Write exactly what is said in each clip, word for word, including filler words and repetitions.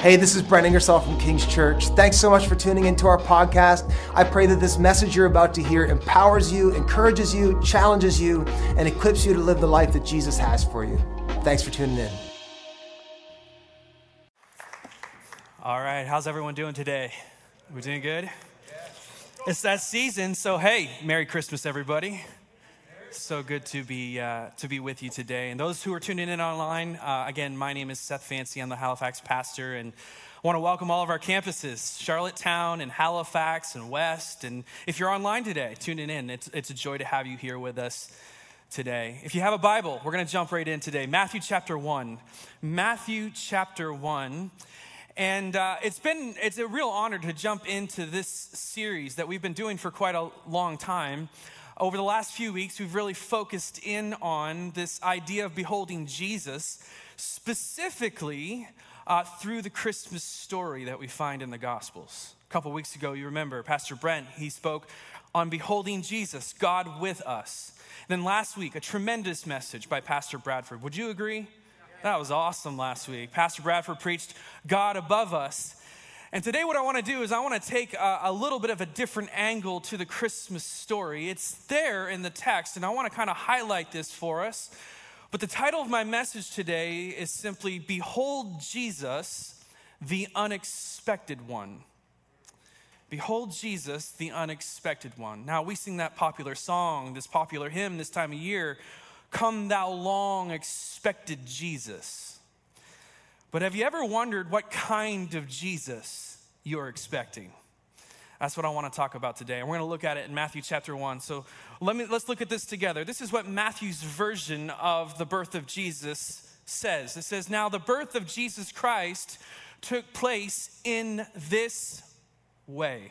Hey, this is Brent Ingersoll from King's Church. Thanks so much for tuning into our podcast. I pray that this message you're about to hear empowers you, encourages you, challenges you, and equips you to live the life that Jesus has for you. Thanks for tuning in. All right, how's everyone doing today? We doing good? It's that season, so hey, Merry Christmas, everybody. So good to be uh, to be with you today. And those who are tuning in online, uh, again, my name is Seth Fancy. I'm the Halifax pastor, and I want to welcome all of our campuses, Charlottetown and Halifax and West. And if you're online today, tuning in, it's, it's a joy to have you here with us today. If you have a Bible, we're going to jump right in today. Matthew chapter one. Matthew chapter one. And uh, it's been, it's a real honor to jump into this series that we've been doing for quite a long time. Over the last few weeks, we've really focused in on this idea of beholding Jesus, specifically uh, through the Christmas story that we find in the Gospels. A couple weeks ago, you remember, Pastor Brent, he spoke on beholding Jesus, God with us. Then last week, a tremendous message by Pastor Bradford. Would you agree? That was awesome last week. Pastor Bradford preached God above us. And today what I want to do is I want to take a, a little bit of a different angle to the Christmas story. It's there in the text, and I want to kind of highlight this for us. But the title of my message today is simply, Behold Jesus, the Unexpected One. Behold Jesus, the Unexpected One. Now, we sing that popular song, this popular hymn this time of year, Come Thou Long Expected Jesus. But have you ever wondered what kind of Jesus you're expecting? That's what I want to talk about today. And we're going to look at it in Matthew chapter one. So let me, let's look at this together. This is what Matthew's version of the birth of Jesus says. It says, now the birth of Jesus Christ took place in this way.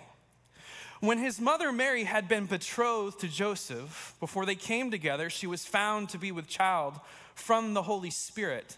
When his mother Mary had been betrothed to Joseph, before they came together, she was found to be with child from the Holy Spirit.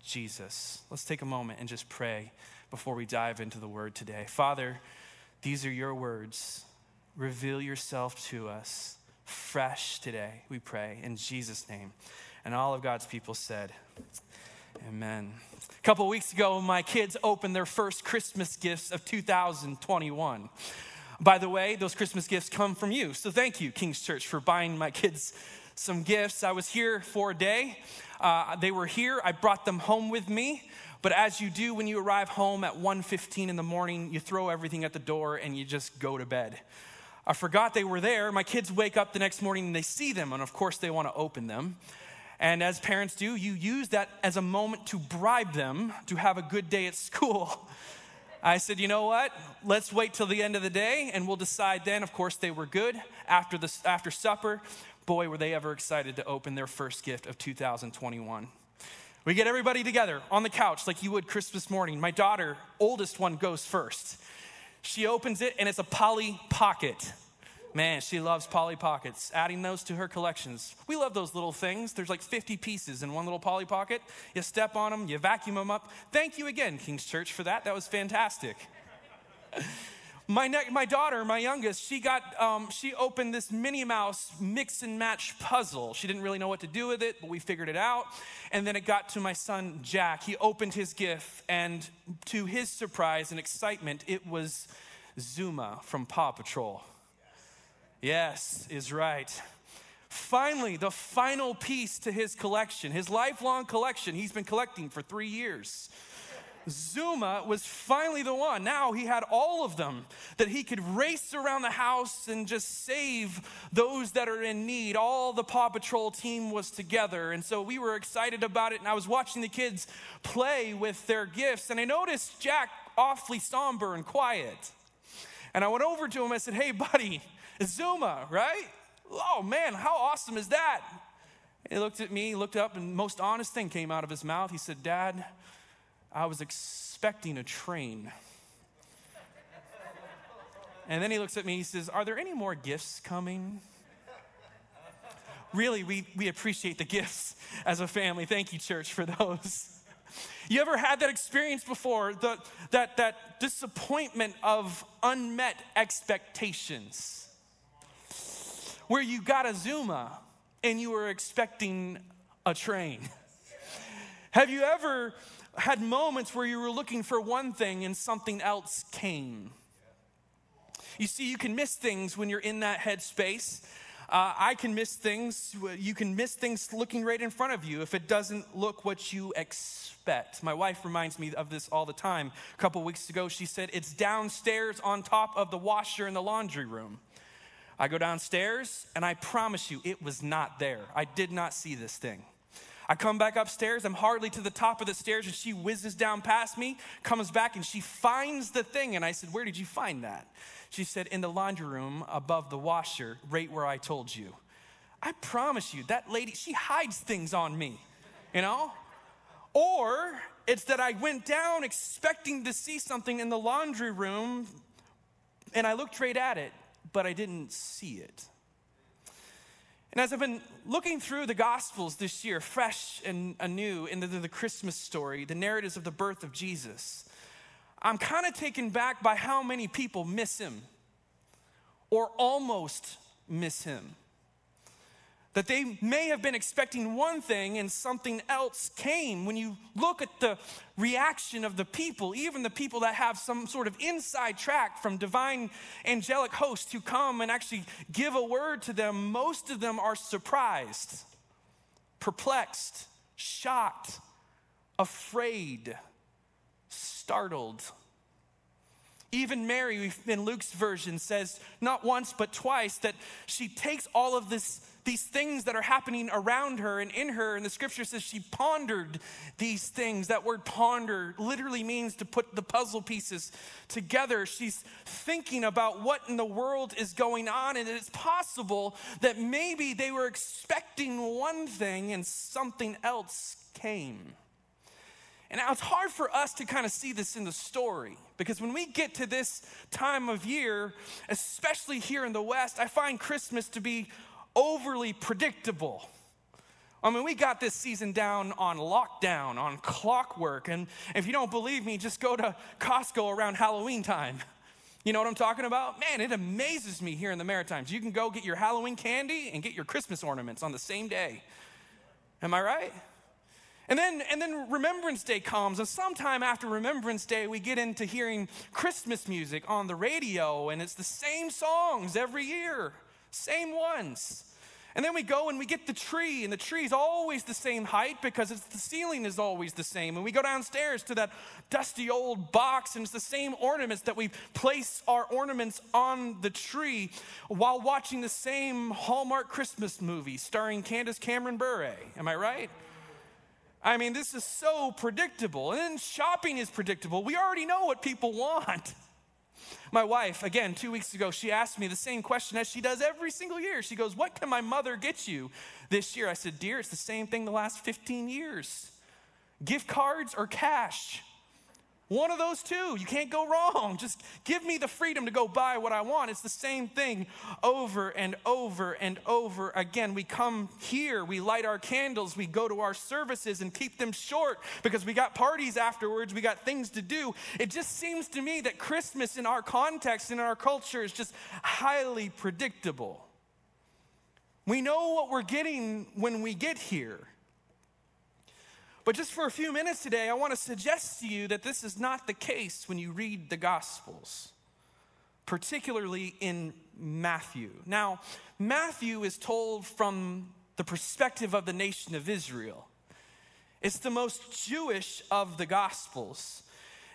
Jesus. Let's take a moment and just pray before we dive into the word today. Father, these are your words. Reveal yourself to us fresh today, we pray, in Jesus' name. And all of God's people said, amen. A couple weeks ago, my kids opened their first Christmas gifts of two thousand twenty-one. By the way, those Christmas gifts come from you. So thank you, King's Church, for buying my kids some gifts. I was here for a day. Uh, they were here. I brought them home with me. But as you do when you arrive home at one fifteen in the morning, you throw everything at the door and you just go to bed. I forgot they were there. My kids wake up the next morning and they see them. And of course, they want to open them. And as parents do, you use that as a moment to bribe them to have a good day at school. I said, you know what? Let's wait till the end of the day and we'll decide then. Of course, they were good after the after supper. Boy, were they ever excited to open their first gift of two thousand twenty-one. We get everybody together on the couch like you would Christmas morning. My daughter, oldest one, goes first. She opens it and it's a Polly Pocket. Man, she loves Polly Pockets, adding those to her collections. We love those little things. There's like fifty pieces in one little Polly Pocket. You step on them, you vacuum them up. Thank you again, King's Church, for that. That was fantastic. My ne- my daughter, my youngest, she got um, she opened this Minnie Mouse mix and match puzzle. She didn't really know what to do with it, but we figured it out. And then it got to my son, Jack. He opened his gift, and to his surprise and excitement, it was Zuma from Paw Patrol. Yes, is right. Finally, the final piece to his collection, his lifelong collection he's been collecting for three years. Zuma was finally the one. Now he had all of them, that he could race around the house and just save those that are in need. All the Paw Patrol team was together. And so we were excited about it. And I was watching the kids play with their gifts. And I noticed Jack awfully somber and quiet. And I went over to him. I said, hey, buddy, it's Zuma, right? Oh, man, how awesome is that? He looked at me, looked up, and the most honest thing came out of his mouth. He said, Dad, I was expecting a train. And then he looks at me, he says, are there any more gifts coming? Really, we, we appreciate the gifts as a family. Thank you, church, for those. You ever had that experience before, the, that, that disappointment of unmet expectations? Where you got a Zuma and you were expecting a train. Have you ever had moments where you were looking for one thing and something else came? You see, you can miss things when you're in that headspace. Uh, I can miss things. You can miss things looking right in front of you if it doesn't look what you expect. My wife reminds me of this all the time. A couple weeks ago, she said, it's downstairs on top of the washer in the laundry room. I go downstairs, and I promise you, it was not there. I did not see this thing. I come back upstairs. I'm hardly to the top of the stairs, and she whizzes down past me, comes back, and she finds the thing. And I said, where did you find that? She said, in the laundry room above the washer, right where I told you. I promise you, that lady, she hides things on me, you know? Or it's that I went down expecting to see something in the laundry room, and I looked right at it, but I didn't see it. And as I've been looking through the Gospels this year, fresh and anew, into the Christmas story, the narratives of the birth of Jesus, I'm kind of taken back by how many people miss him or almost miss him. That they may have been expecting one thing and something else came. When you look at the reaction of the people, even the people that have some sort of inside track from divine angelic hosts who come and actually give a word to them, most of them are surprised, perplexed, shocked, afraid, startled. Even Mary, in Luke's version, says not once but twice that she takes all of this these things that are happening around her and in her, and the scripture says she pondered these things. That word ponder literally means to put the puzzle pieces together. She's thinking about what in the world is going on, and it's possible that maybe they were expecting one thing and something else came. And now it's hard for us to kind of see this in the story, because when we get to this time of year, especially here in the West, I find Christmas to be overly predictable. I mean, we got this season down on lockdown, on clockwork. And if you don't believe me, just go to Costco around Halloween time. You know what I'm talking about? Man, it amazes me here in the Maritimes. You can go get your Halloween candy and get your Christmas ornaments on the same day. Am I right? And then, and then Remembrance Day comes, and sometime after Remembrance Day, we get into hearing Christmas music on the radio, and it's the same songs every year, same ones. And then we go and we get the tree, and the tree's always the same height because it's the ceiling is always the same. And we go downstairs to that dusty old box, and it's the same ornaments that we place our ornaments on the tree while watching the same Hallmark Christmas movie starring Candace Cameron Bure. Am I right? I mean, this is so predictable. And then shopping is predictable. We already know what people want. My wife, again, two weeks ago, she asked me the same question as she does every single year. She goes, what can my mother get you this year? I said, dear, it's the same thing the last fifteen years. Gift cards or cash. One of those two. You can't go wrong. Just give me the freedom to go buy what I want. It's the same thing over and over and over again. We come here, we light our candles, we go to our services and keep them short because we got parties afterwards, we got things to do. It just seems to me that Christmas in our context, in our culture, is just highly predictable. We know what we're getting when we get here. But just for a few minutes today, I want to suggest to you that this is not the case when you read the Gospels, particularly in Matthew. Now, Matthew is told from the perspective of the nation of Israel. It's the most Jewish of the Gospels.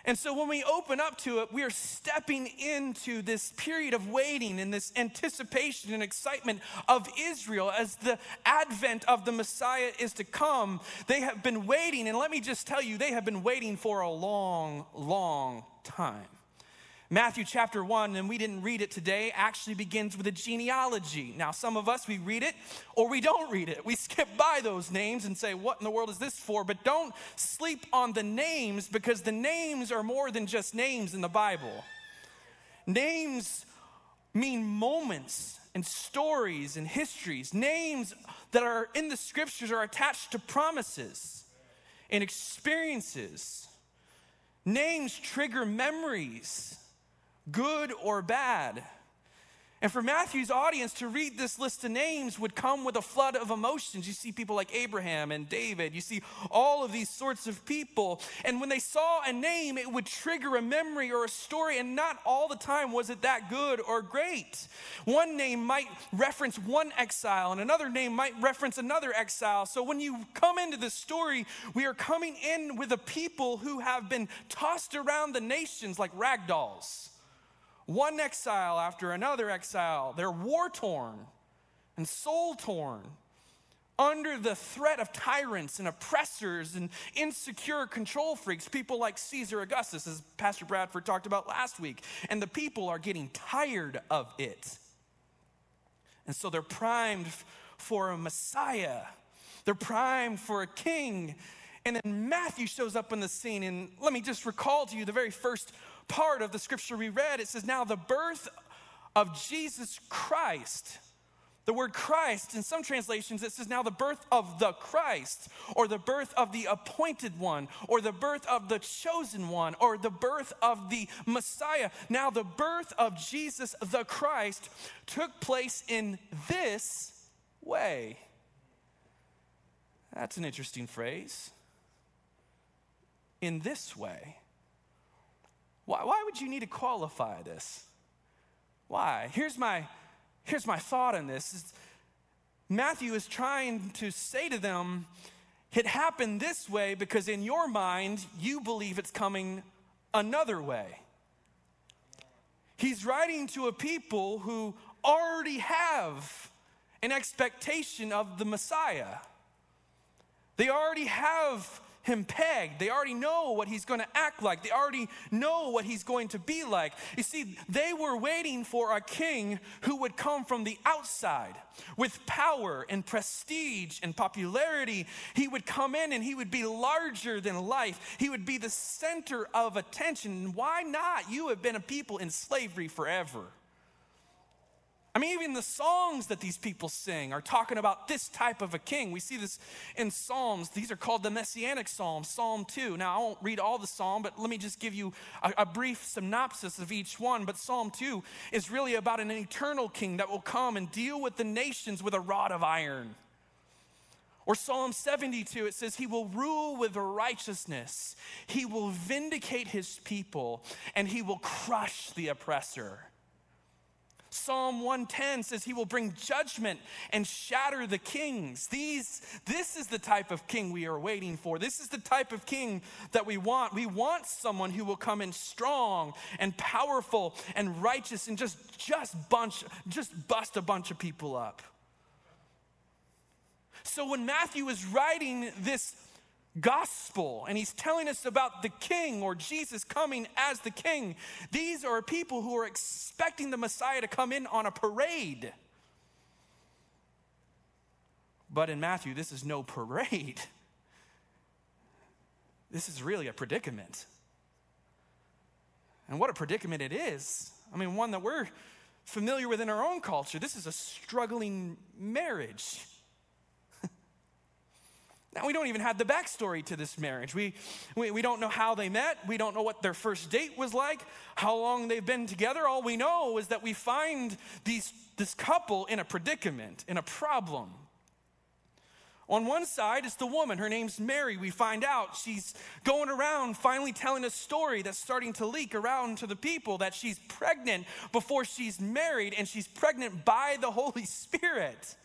And so when we open up to it, we are stepping into this period of waiting and this anticipation and excitement of Israel as the advent of the Messiah is to come. They have been waiting, and let me just tell you, they have been waiting for a long, long time. Matthew chapter one, and we didn't read it today, actually begins with a genealogy. Now, some of us, we read it or we don't read it. We skip by those names and say, what in the world is this for? But don't sleep on the names, because the names are more than just names in the Bible. Names mean moments and stories and histories. Names that are in the scriptures are attached to promises and experiences. Names trigger memories, good or bad. And for Matthew's audience to read this list of names would come with a flood of emotions. You see people like Abraham and David. You see all of these sorts of people. And when they saw a name, it would trigger a memory or a story. And not all the time was it that good or great. One name might reference one exile, and another name might reference another exile. So when you come into this story, we are coming in with a people who have been tossed around the nations like rag dolls. One exile after another exile. They're war-torn and soul-torn under the threat of tyrants and oppressors and insecure control freaks, people like Caesar Augustus, as Pastor Bradford talked about last week. And the people are getting tired of it. And so they're primed for a Messiah. They're primed for a king. And then Matthew shows up in the scene. And let me just recall to you the very first part of the scripture we read. It says, now the birth of Jesus Christ. The word Christ, in some translations, it says now the birth of the Christ, or the birth of the appointed one, or the birth of the chosen one, or the birth of the Messiah. Now the birth of Jesus the Christ took place in this way. That's an interesting phrase. In this way. Why, why would you need to qualify this? Why? Here's my, here's my thought on this. It's Matthew is trying to say to them, it happened this way because in your mind, you believe it's coming another way. He's writing to a people who already have an expectation of the Messiah. They already have him pegged. They already know what he's going to act like. They already know what he's going to be like. You see, they were waiting for a king who would come from the outside with power and prestige and popularity. He would come in and he would be larger than life. He would be the center of attention. Why not? You have been a people in slavery forever. I mean, even the songs that these people sing are talking about this type of a king. We see this in Psalms. These are called the Messianic Psalms, Psalm two. Now, I won't read all the Psalm, but let me just give you a, a brief synopsis of each one. But Psalm two is really about an eternal king that will come and deal with the nations with a rod of iron. Or Psalm seventy-two, it says, he will rule with righteousness. He will vindicate his people, and he will crush the oppressor. Psalm one ten says he will bring judgment and shatter the kings. These, this is the type of king we are waiting for. This is the type of king that we want. We want someone who will come in strong and powerful and righteous and just, just, bunch, just bust a bunch of people up. So when Matthew is writing this gospel, and he's telling us about the king or Jesus coming as the king, these are people who are expecting the Messiah to come in on a parade. But in Matthew, this is no parade. This is really a predicament. And what a predicament it is. I mean, one that we're familiar with in our own culture. This is a struggling marriage. Now, we don't even have the backstory to this marriage. We, we we don't know how they met. We don't know what their first date was like, how long they've been together. All we know is that we find these this couple in a predicament, in a problem. On one side, it's the woman. Her name's Mary. We find out she's going around finally telling a story that's starting to leak around to the people that she's pregnant before she's married, and she's pregnant by the Holy Spirit.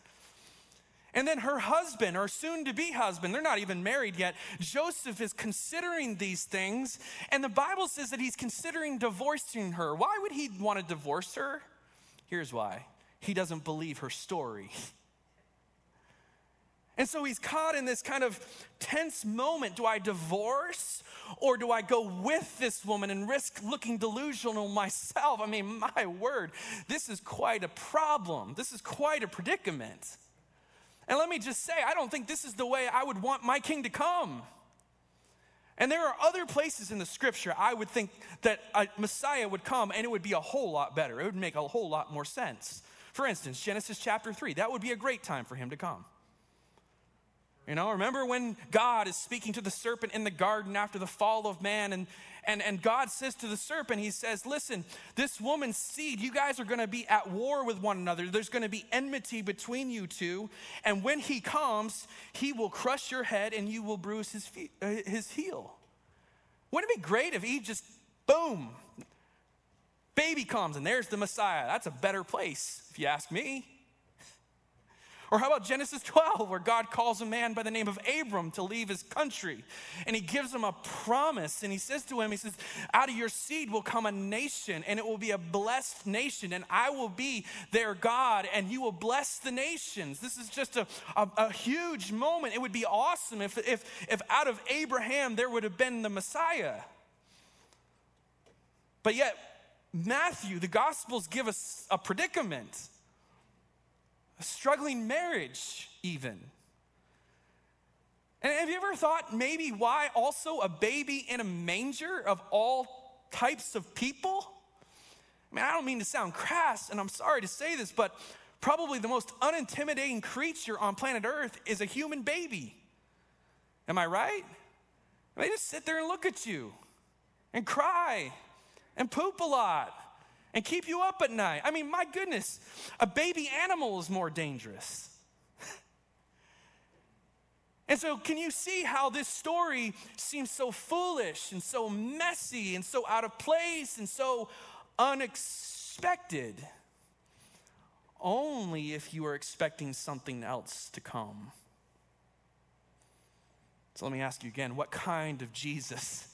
And then her husband, or soon-to-be husband, they're not even married yet. Joseph is considering these things, and the Bible says that he's considering divorcing her. Why would he want to divorce her? Here's why. He doesn't believe her story. And so he's caught in this kind of tense moment. Do I divorce, or do I go with this woman and risk looking delusional myself? I mean, my word, this is quite a problem. This is quite a predicament. And let me just say, I don't think this is the way I would want my king to come. And there are other places in the scripture I would think that a Messiah would come and it would be a whole lot better. It would make a whole lot more sense. For instance, Genesis chapter three, that would be a great time for him to come. You know, remember when God is speaking to the serpent in the garden after the fall of man, and, and, and God says to the serpent, he says, listen, this woman's seed, you guys are going to be at war with one another. There's going to be enmity between you two. And when he comes, he will crush your head and you will bruise his, feet, uh, his heel. Wouldn't it be great if he just, boom, baby comes and there's the Messiah. That's a better place, if you ask me. Or how about Genesis twelve, where God calls a man by the name of Abram to leave his country, and he gives him a promise, and he says to him, he says, out of your seed will come a nation, and it will be a blessed nation, and I will be their God, and you will bless the nations. This is just a, a, a huge moment. It would be awesome if, if, if out of Abraham there would have been the Messiah. But yet, Matthew, the Gospels give us a predicament. A struggling marriage, even. And have you ever thought maybe why also a baby in a manger of all types of people? I mean, I don't mean to sound crass, and I'm sorry to say this, but probably the most unintimidating creature on planet Earth is a human baby. Am I right? They just sit there and look at you and cry and poop a lot. And keep you up at night. I mean, my goodness, a baby animal is more dangerous. And so can you see how this story seems so foolish and so messy and so out of place and so unexpected? Only if you are expecting something else to come. So let me ask you again, what kind of Jesus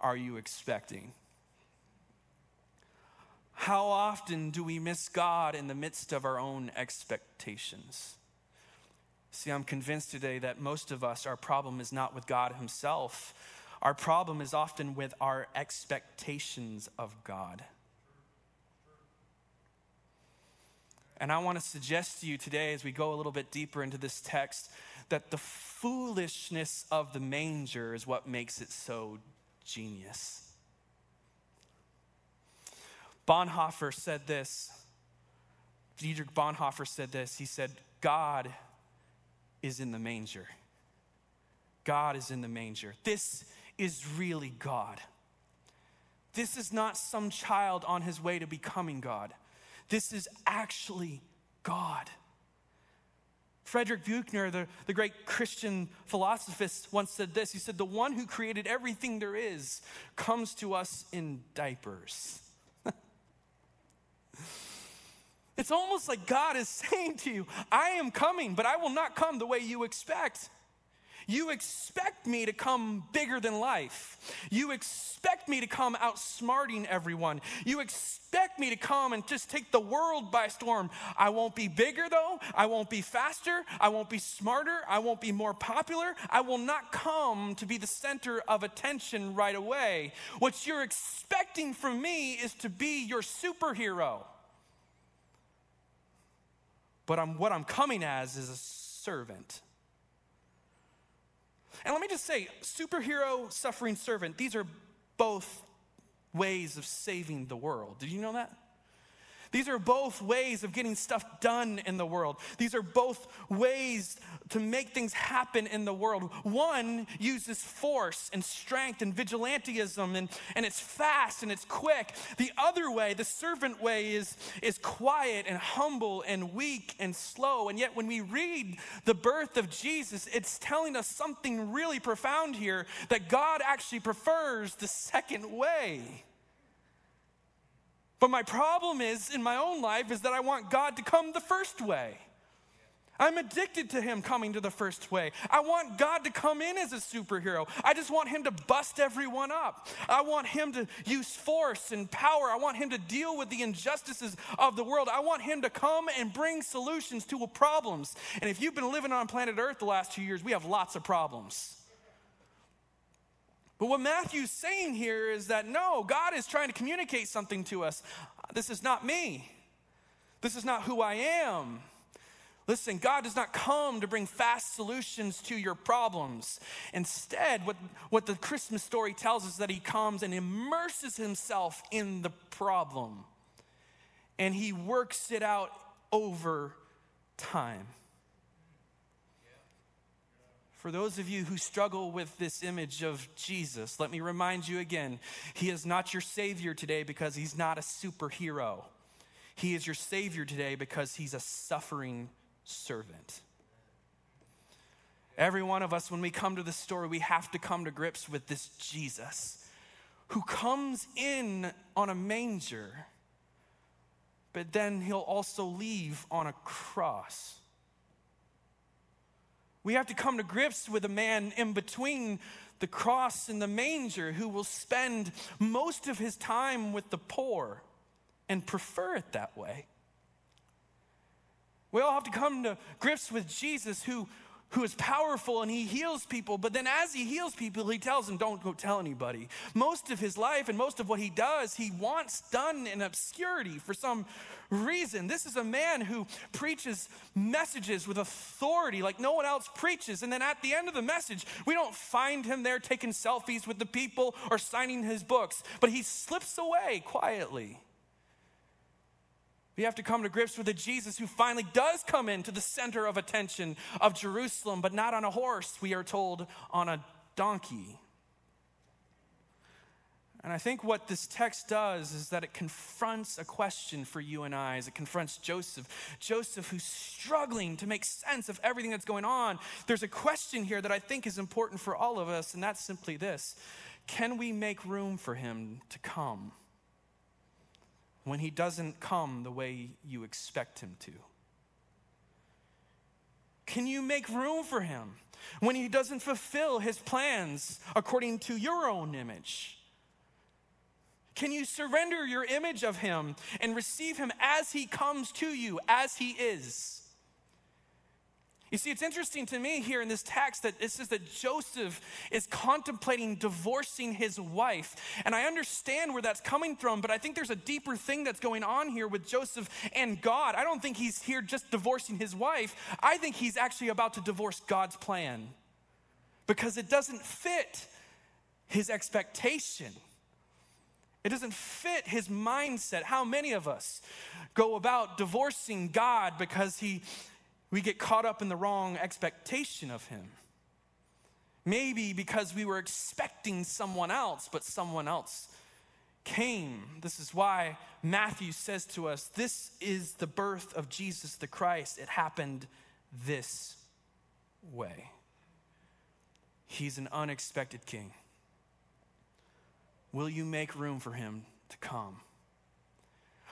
are you expecting? How often do we miss God in the midst of our own expectations? See, I'm convinced today that most of us, our problem is not with God himself. Our problem is often with our expectations of God. And I want to suggest to you today, as we go a little bit deeper into this text, that the foolishness of the manger is what makes it so genius. Bonhoeffer said this, Dietrich Bonhoeffer said this, he said, God is in the manger. God is in the manger. This is really God. This is not some child on his way to becoming God. This is actually God. Frederick Buechner, the, the great Christian philosopher, once said this. He said, the one who created everything there is comes to us in diapers. It's almost like God is saying to you, I am coming, but I will not come the way you expect. You expect me to come bigger than life. You expect me to come outsmarting everyone. You expect me to come and just take the world by storm. I won't be bigger though. I won't be faster. I won't be smarter. I won't be more popular. I will not come to be the center of attention right away. What you're expecting from me is to be your superhero. But I'm, what I'm coming as is a servant. And let me just say, superhero, suffering servant, these are both ways of saving the world. Did you know that? These are both ways of getting stuff done in the world. These are both ways to make things happen in the world. One uses force and strength and vigilantism, and, and it's fast and it's quick. The other way, the servant way, is, is quiet and humble and weak and slow. And yet when we read the birth of Jesus, it's telling us something really profound here, that God actually prefers the second way. But my problem is, in my own life, is that I want God to come the first way. I'm addicted to him coming to the first way. I want God to come in as a superhero. I just want him to bust everyone up. I want him to use force and power. I want him to deal with the injustices of the world. I want him to come and bring solutions to problems. And if you've been living on planet Earth the last two years, we have lots of problems. But what Matthew's saying here is that, no, God is trying to communicate something to us. This is not me. This is not who I am. Listen, God does not come to bring fast solutions to your problems. Instead, what, what the Christmas story tells us is that he comes and immerses himself in the problem. And he works it out over time. For those of you who struggle with this image of Jesus, let me remind you again, he is not your savior today because he's not a superhero. He is your savior today because he's a suffering servant. Every one of us, when we come to this story, we have to come to grips with this Jesus who comes in on a manger, but then he'll also leave on a cross. We have to come to grips with a man in between the cross and the manger who will spend most of his time with the poor and prefer it that way. We all have to come to grips with Jesus who, who is powerful and he heals people. But then as he heals people, he tells them, don't go tell anybody. Most of his life and most of what he does, he wants done in obscurity for some reason. This is a man who preaches messages with authority like no one else preaches. And then at the end of the message, we don't find him there taking selfies with the people or signing his books. But he slips away quietly. We have to come to grips with a Jesus who finally does come into the center of attention of Jerusalem, but not on a horse, we are told, on a donkey. And I think what this text does is that it confronts a question for you and I as it confronts Joseph. Joseph, who's struggling to make sense of everything that's going on. There's a question here that I think is important for all of us, and that's simply this. Can we make room for him to come when he doesn't come the way you expect him to? Can you make room for him when he doesn't fulfill his plans according to your own image? Can you surrender your image of him and receive him as he comes to you, as he is? You see, it's interesting to me here in this text that it says that Joseph is contemplating divorcing his wife. And I understand where that's coming from, but I think there's a deeper thing that's going on here with Joseph and God. I don't think he's here just divorcing his wife. I think he's actually about to divorce God's plan because it doesn't fit his expectation. It doesn't fit his mindset. How many of us go about divorcing God because he... We get caught up in the wrong expectation of him. Maybe because we were expecting someone else, but someone else came. This is why Matthew says to us, this is the birth of Jesus the Christ. It happened this way. He's an unexpected king. Will you make room for him to come?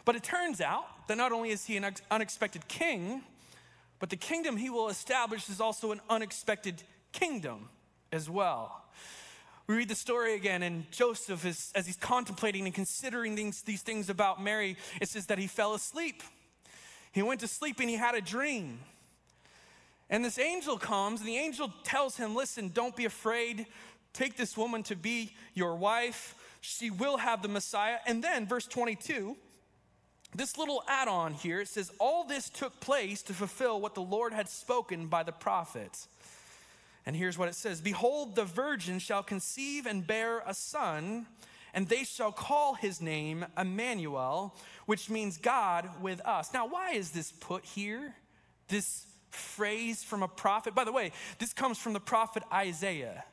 But it turns out that not only is he an unexpected king, but the kingdom he will establish is also an unexpected kingdom as well. We read the story again, and Joseph, is, as he's contemplating and considering these, these things about Mary, it says that he fell asleep. He went to sleep and he had a dream. And this angel comes, and the angel tells him, listen, don't be afraid. Take this woman to be your wife. She will have the Messiah. And then, verse twenty-two, this little add-on here, it says, all this took place to fulfill what the Lord had spoken by the prophet. And here's what it says. Behold, the virgin shall conceive and bear a son, and they shall call his name Emmanuel, which means God with us. Now, why is this put here, this phrase from a prophet? By the way, this comes from the prophet Isaiah.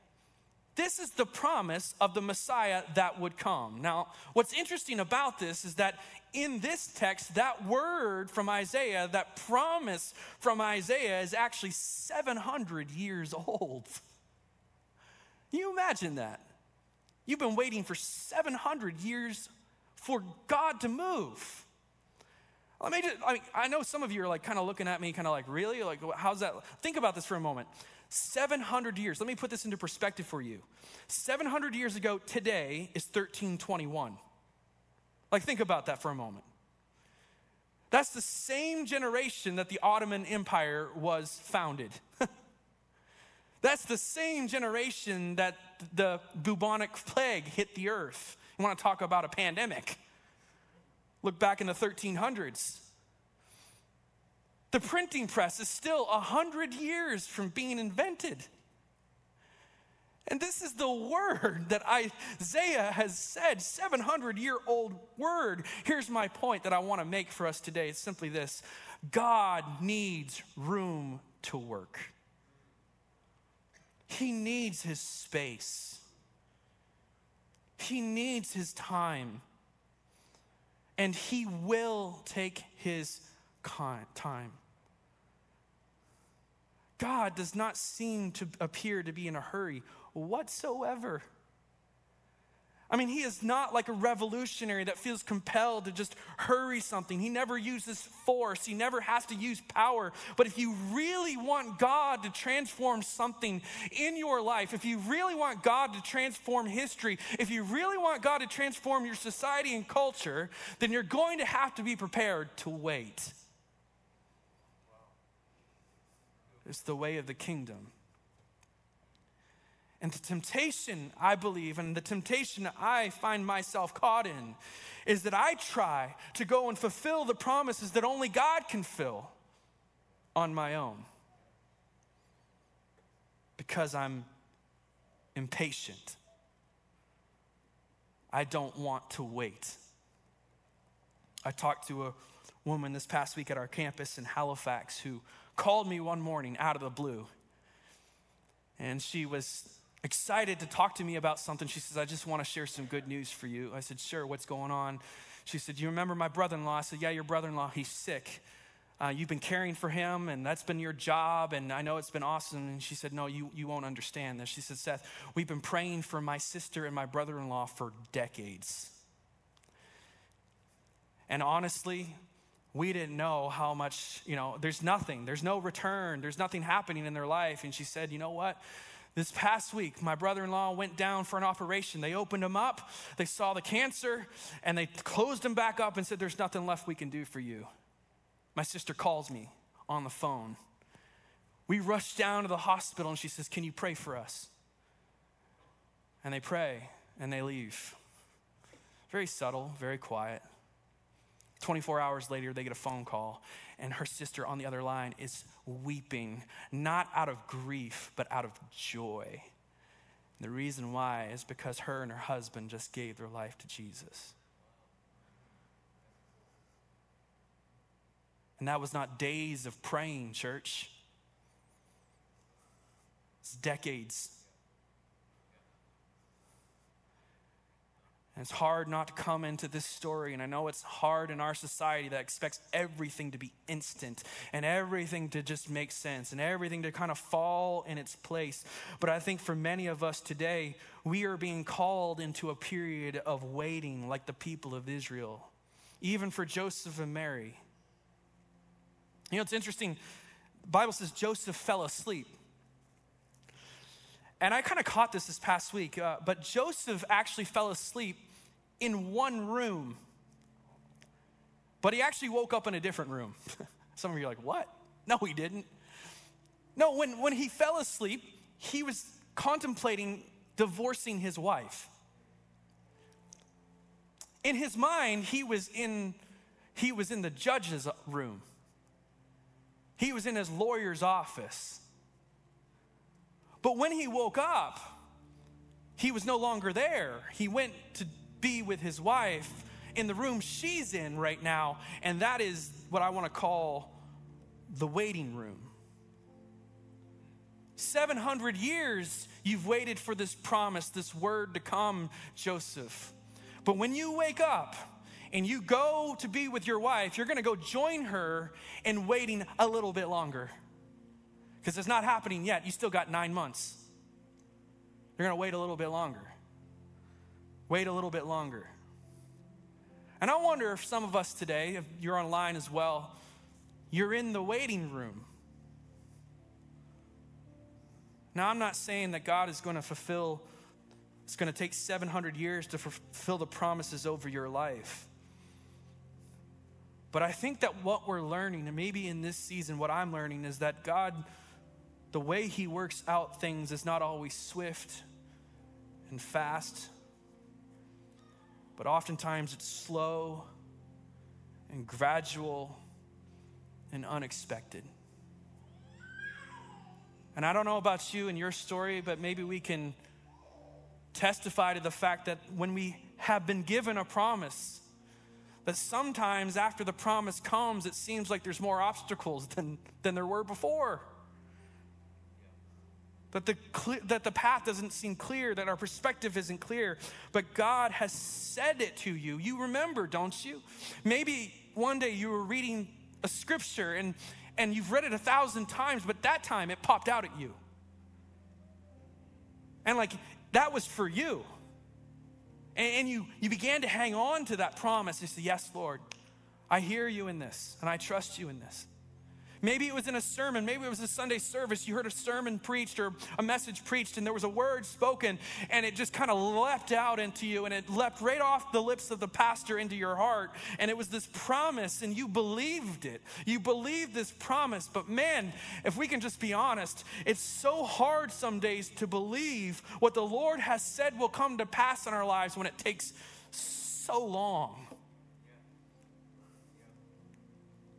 This is the promise of the Messiah that would come. Now, what's interesting about this is that in this text, that word from Isaiah, that promise from Isaiah is actually seven hundred years old. Can you imagine that? You've been waiting for seven hundred years for God to move. Let me just, I mean, I know some of you are like kind of looking at me, kind of like, really? Like, how's that? Think about this for a moment. seven hundred years. Let me put this into perspective for you. seven hundred years ago today is thirteen twenty-one. Like, think about that for a moment. That's the same generation that the Ottoman Empire was founded. That's the same generation that the bubonic plague hit the earth. You want to talk about a pandemic? Look back in the thirteen hundreds. The printing press is still one hundred years from being invented. And this is the word that Isaiah has said, seven hundred year old word. Here's my point that I want to make for us today. It's simply this: God needs room to work. He needs his space. He needs his time. And he will take his time. God does not seem to appear to be in a hurry whatsoever. I mean, he is not like a revolutionary that feels compelled to just hurry something. He never uses force. He never has to use power. But if you really want God to transform something in your life, if you really want God to transform history, if you really want God to transform your society and culture, then you're going to have to be prepared to wait. It's the way of the kingdom. And the temptation, I believe, and the temptation I find myself caught in is that I try to go and fulfill the promises that only God can fill on my own because I'm impatient. I don't want to wait. I talked to a woman this past week at our campus in Halifax who called me one morning out of the blue, and she was excited to talk to me about something. She says, I just want to share some good news for you. I said, sure, what's going on? She said, you remember my brother-in-law? I said, yeah, your brother-in-law, he's sick. Uh, you've been caring for him, and that's been your job, and I know it's been awesome. And she said, no, you, you won't understand this. She said, Seth, we've been praying for my sister and my brother-in-law for decades. And honestly, we didn't know how much, you know, there's nothing, there's no return, there's nothing happening in their life. And she said, you know what? This past week, my brother-in-law went down for an operation. They opened him up, they saw the cancer, and they closed him back up and said, there's nothing left we can do for you. My sister calls me on the phone. We rush down to the hospital, and she says, can you pray for us? And they pray, and they leave. Very subtle, very quiet. twenty-four hours later, they get a phone call, and her sister on the other line is weeping, not out of grief, but out of joy. And the reason why is because her and her husband just gave their life to Jesus. And that was not days of praying, church. It's decades. It's hard not to come into this story, and I know it's hard in our society that expects everything to be instant and everything to just make sense and everything to kind of fall in its place. But I think for many of us today, we are being called into a period of waiting like the people of Israel, even for Joseph and Mary. You know, it's interesting. The Bible says Joseph fell asleep. And I kind of caught this this past week, uh, but Joseph actually fell asleep in one room, but he actually woke up in a different room. Some of you are like, what? No, he didn't. No, when, when he fell asleep, he was contemplating divorcing his wife. In his mind, he was in, he was in the judge's room. He was in his lawyer's office. But when he woke up, he was no longer there. He went to be with his wife in the room she's in right now, and that is what I want to call the waiting room. seven hundred years you've waited for this promise, this word to come, Joseph. But when you wake up and you go to be with your wife, you're going to go join her in waiting a little bit longer. Because it's not happening yet. You still got nine months. You're going to wait a little bit longer. Wait a little bit longer. And I wonder if some of us today, if you're online as well, you're in the waiting room. Now, I'm not saying that God is going to fulfill, it's going to take seven hundred years to fulfill the promises over your life. But I think that what we're learning, and maybe in this season what I'm learning, is that God, the way he works out things is not always swift and fast, but oftentimes it's slow and gradual and unexpected. And I don't know about you and your story, but maybe we can testify to the fact that when we have been given a promise, that sometimes after the promise comes, it seems like there's more obstacles than, than there were before. That the, that the path doesn't seem clear, that our perspective isn't clear, but God has said it to you. You remember, don't you? Maybe one day you were reading a scripture and, and you've read it a thousand times, but that time it popped out at you. And like, that was for you. And, and you, you began to hang on to that promise. You said, yes, Lord, I hear you in this and I trust you in this. Maybe it was in a sermon, maybe it was a Sunday service, you heard a sermon preached or a message preached and there was a word spoken and it just kind of leapt out into you and it leapt right off the lips of the pastor into your heart, and it was this promise and you believed it. You believed this promise, but man, if we can just be honest, it's so hard some days to believe what the Lord has said will come to pass in our lives when it takes so long.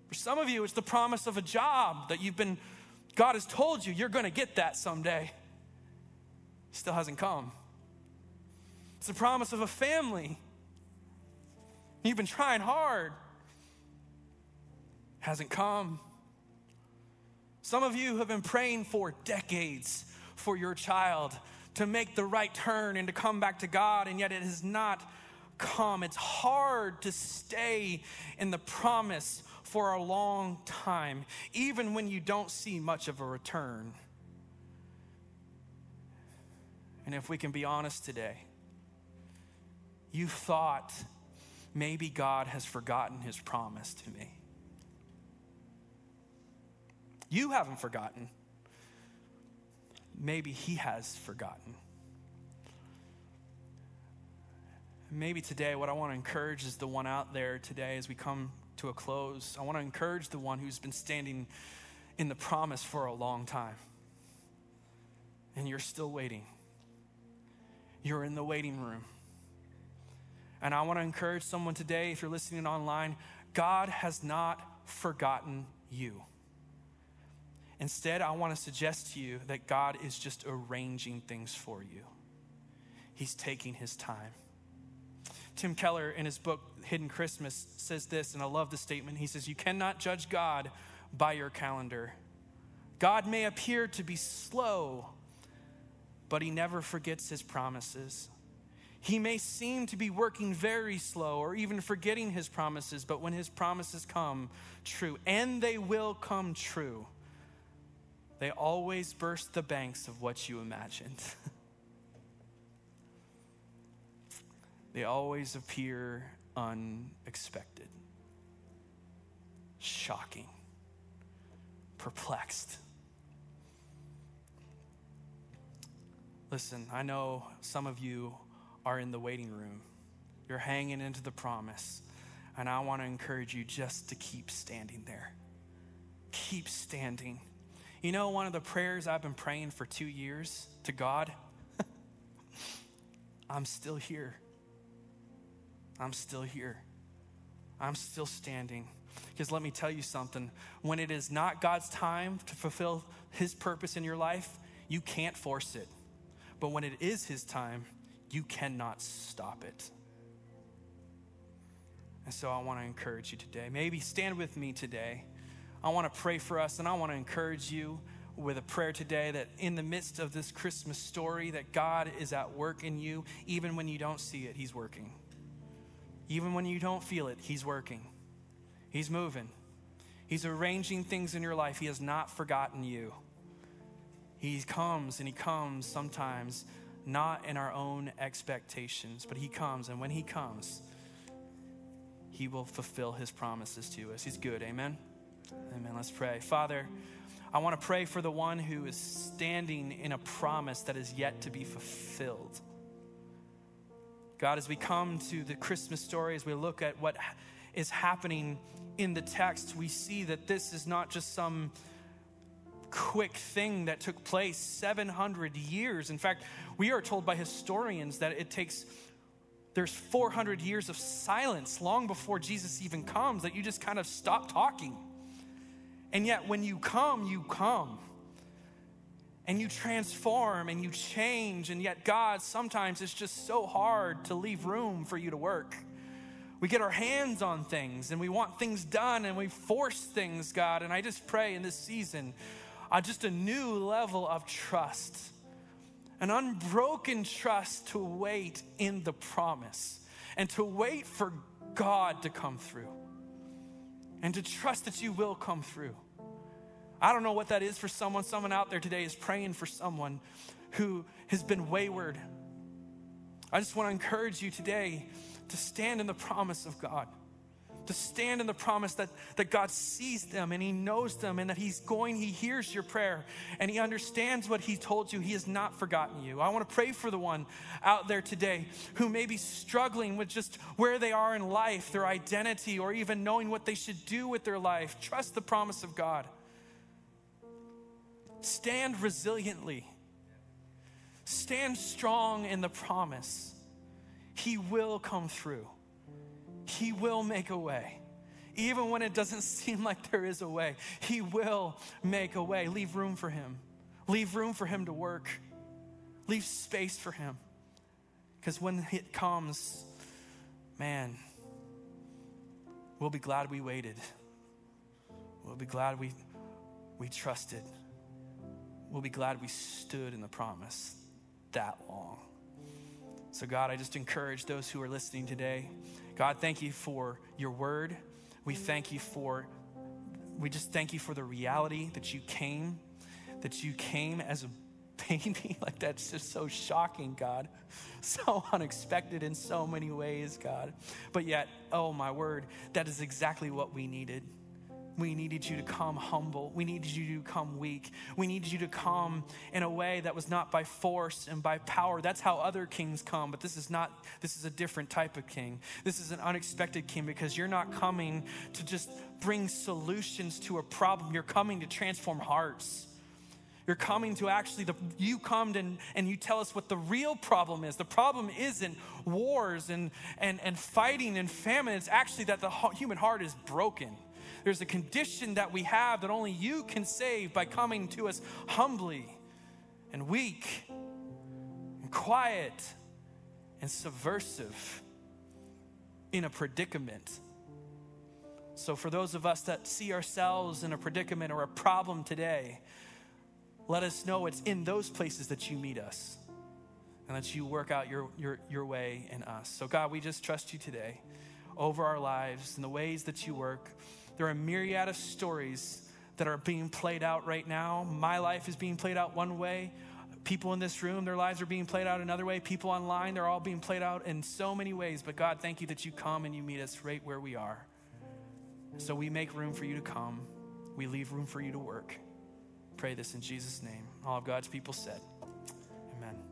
For some of you, it's the promise of a job that you've been, God has told you, you're going to get that someday. Still hasn't come. It's the promise of a family. You've been trying hard. Hasn't come. Some of you have been praying for decades for your child to make the right turn and to come back to God, and yet it has not come. It's hard to stay in the promise for a long time, even when you don't see much of a return. And if we can be honest today, you thought maybe God has forgotten his promise to me. You haven't forgotten. Maybe he has forgotten. Maybe today, what I want to encourage is the one out there today as we come to a close. I want to encourage the one who's been standing in the promise for a long time. And you're still waiting. You're in the waiting room. And I want to encourage someone today, if you're listening online, God has not forgotten you. Instead, I want to suggest to you that God is just arranging things for you. He's taking his time. Tim Keller, in his book, Hidden Christmas, says this, and I love the statement. He says, you cannot judge God by your calendar. God may appear to be slow, but he never forgets his promises. He may seem to be working very slow or even forgetting his promises, but when his promises come true, and they will come true, they always burst the banks of what you imagined. They always appear unexpected, shocking, perplexed. Listen, I know some of you are in the waiting room. You're hanging into the promise, and I want to encourage you just to keep standing there. Keep standing. You know, one of the prayers I've been praying for two years to God, I'm still here. I'm still here. I'm still standing. Because let me tell you something. When it is not God's time to fulfill his purpose in your life, you can't force it. But when it is his time, you cannot stop it. And so I want to encourage you today. Maybe stand with me today. I want to pray for us, and I want to encourage you with a prayer today that in the midst of this Christmas story, that God is at work in you. Even when you don't see it, he's working. Even when you don't feel it, he's working. He's moving. He's arranging things in your life. He has not forgotten you. He comes and he comes sometimes, not in our own expectations, but he comes. And when he comes, he will fulfill his promises to us. He's good. Amen. Amen. Let's pray. Father, I want to pray for the one who is standing in a promise that is yet to be fulfilled. God, as we come to the Christmas story, as we look at what is happening in the text, we see that this is not just some quick thing that took place seven hundred years. In fact, we are told by historians that it takes, there's four hundred years of silence long before Jesus even comes, that you just kind of stop talking. And yet when you come, you come. And you transform and you change. And yet, God, sometimes it's just so hard to leave room for you to work. We get our hands on things and we want things done and we force things, God. And I just pray in this season, uh, just a new level of trust, an unbroken trust to wait in the promise and to wait for God to come through and to trust that you will come through. I don't know what that is for someone. Someone out there today is praying for someone who has been wayward. I just want to encourage you today to stand in the promise of God, to stand in the promise that, that God sees them and he knows them and that he's going, he hears your prayer and he understands what he told you. He has not forgotten you. I want to pray for the one out there today who may be struggling with just where they are in life, their identity, or even knowing what they should do with their life. Trust the promise of God. Stand resiliently. Stand strong in the promise. He will come through. He will make a way. Even when it doesn't seem like there is a way, he will make a way. Leave room for him. Leave room for him to work. Leave space for him. Because when it comes, man, we'll be glad we waited. We'll be glad we, we trusted. We'll be glad we stood in the promise that long. So God, I just encourage those who are listening today. God, thank you for your word. We thank you for, we just thank you for the reality that you came, that you came as a baby. Like that's just so shocking, God. So unexpected in so many ways, God. But yet, oh my word, that is exactly what we needed. We needed you to come humble. We needed you to come weak. We needed you to come in a way that was not by force and by power. That's how other kings come, but this is not, this is a different type of king. This is an unexpected king because you're not coming to just bring solutions to a problem. You're coming to transform hearts. You're coming to actually, the, you come and, and you tell us what the real problem is. The problem isn't wars and, and, and fighting and famine. It's actually that the human heart is broken. There's a condition that we have that only you can save by coming to us humbly and weak and quiet and subversive in a predicament. So for those of us that see ourselves in a predicament or a problem today, let us know it's in those places that you meet us and that you work out your, your, your way in us. So God, we just trust you today over our lives and the ways that you work. There are a myriad of stories that are being played out right now. My life is being played out one way. People in this room, their lives are being played out another way. People online, they're all being played out in so many ways. But God, thank you that you come and you meet us right where we are. So we make room for you to come. We leave room for you to work. Pray this in Jesus' name. All of God's people said, amen.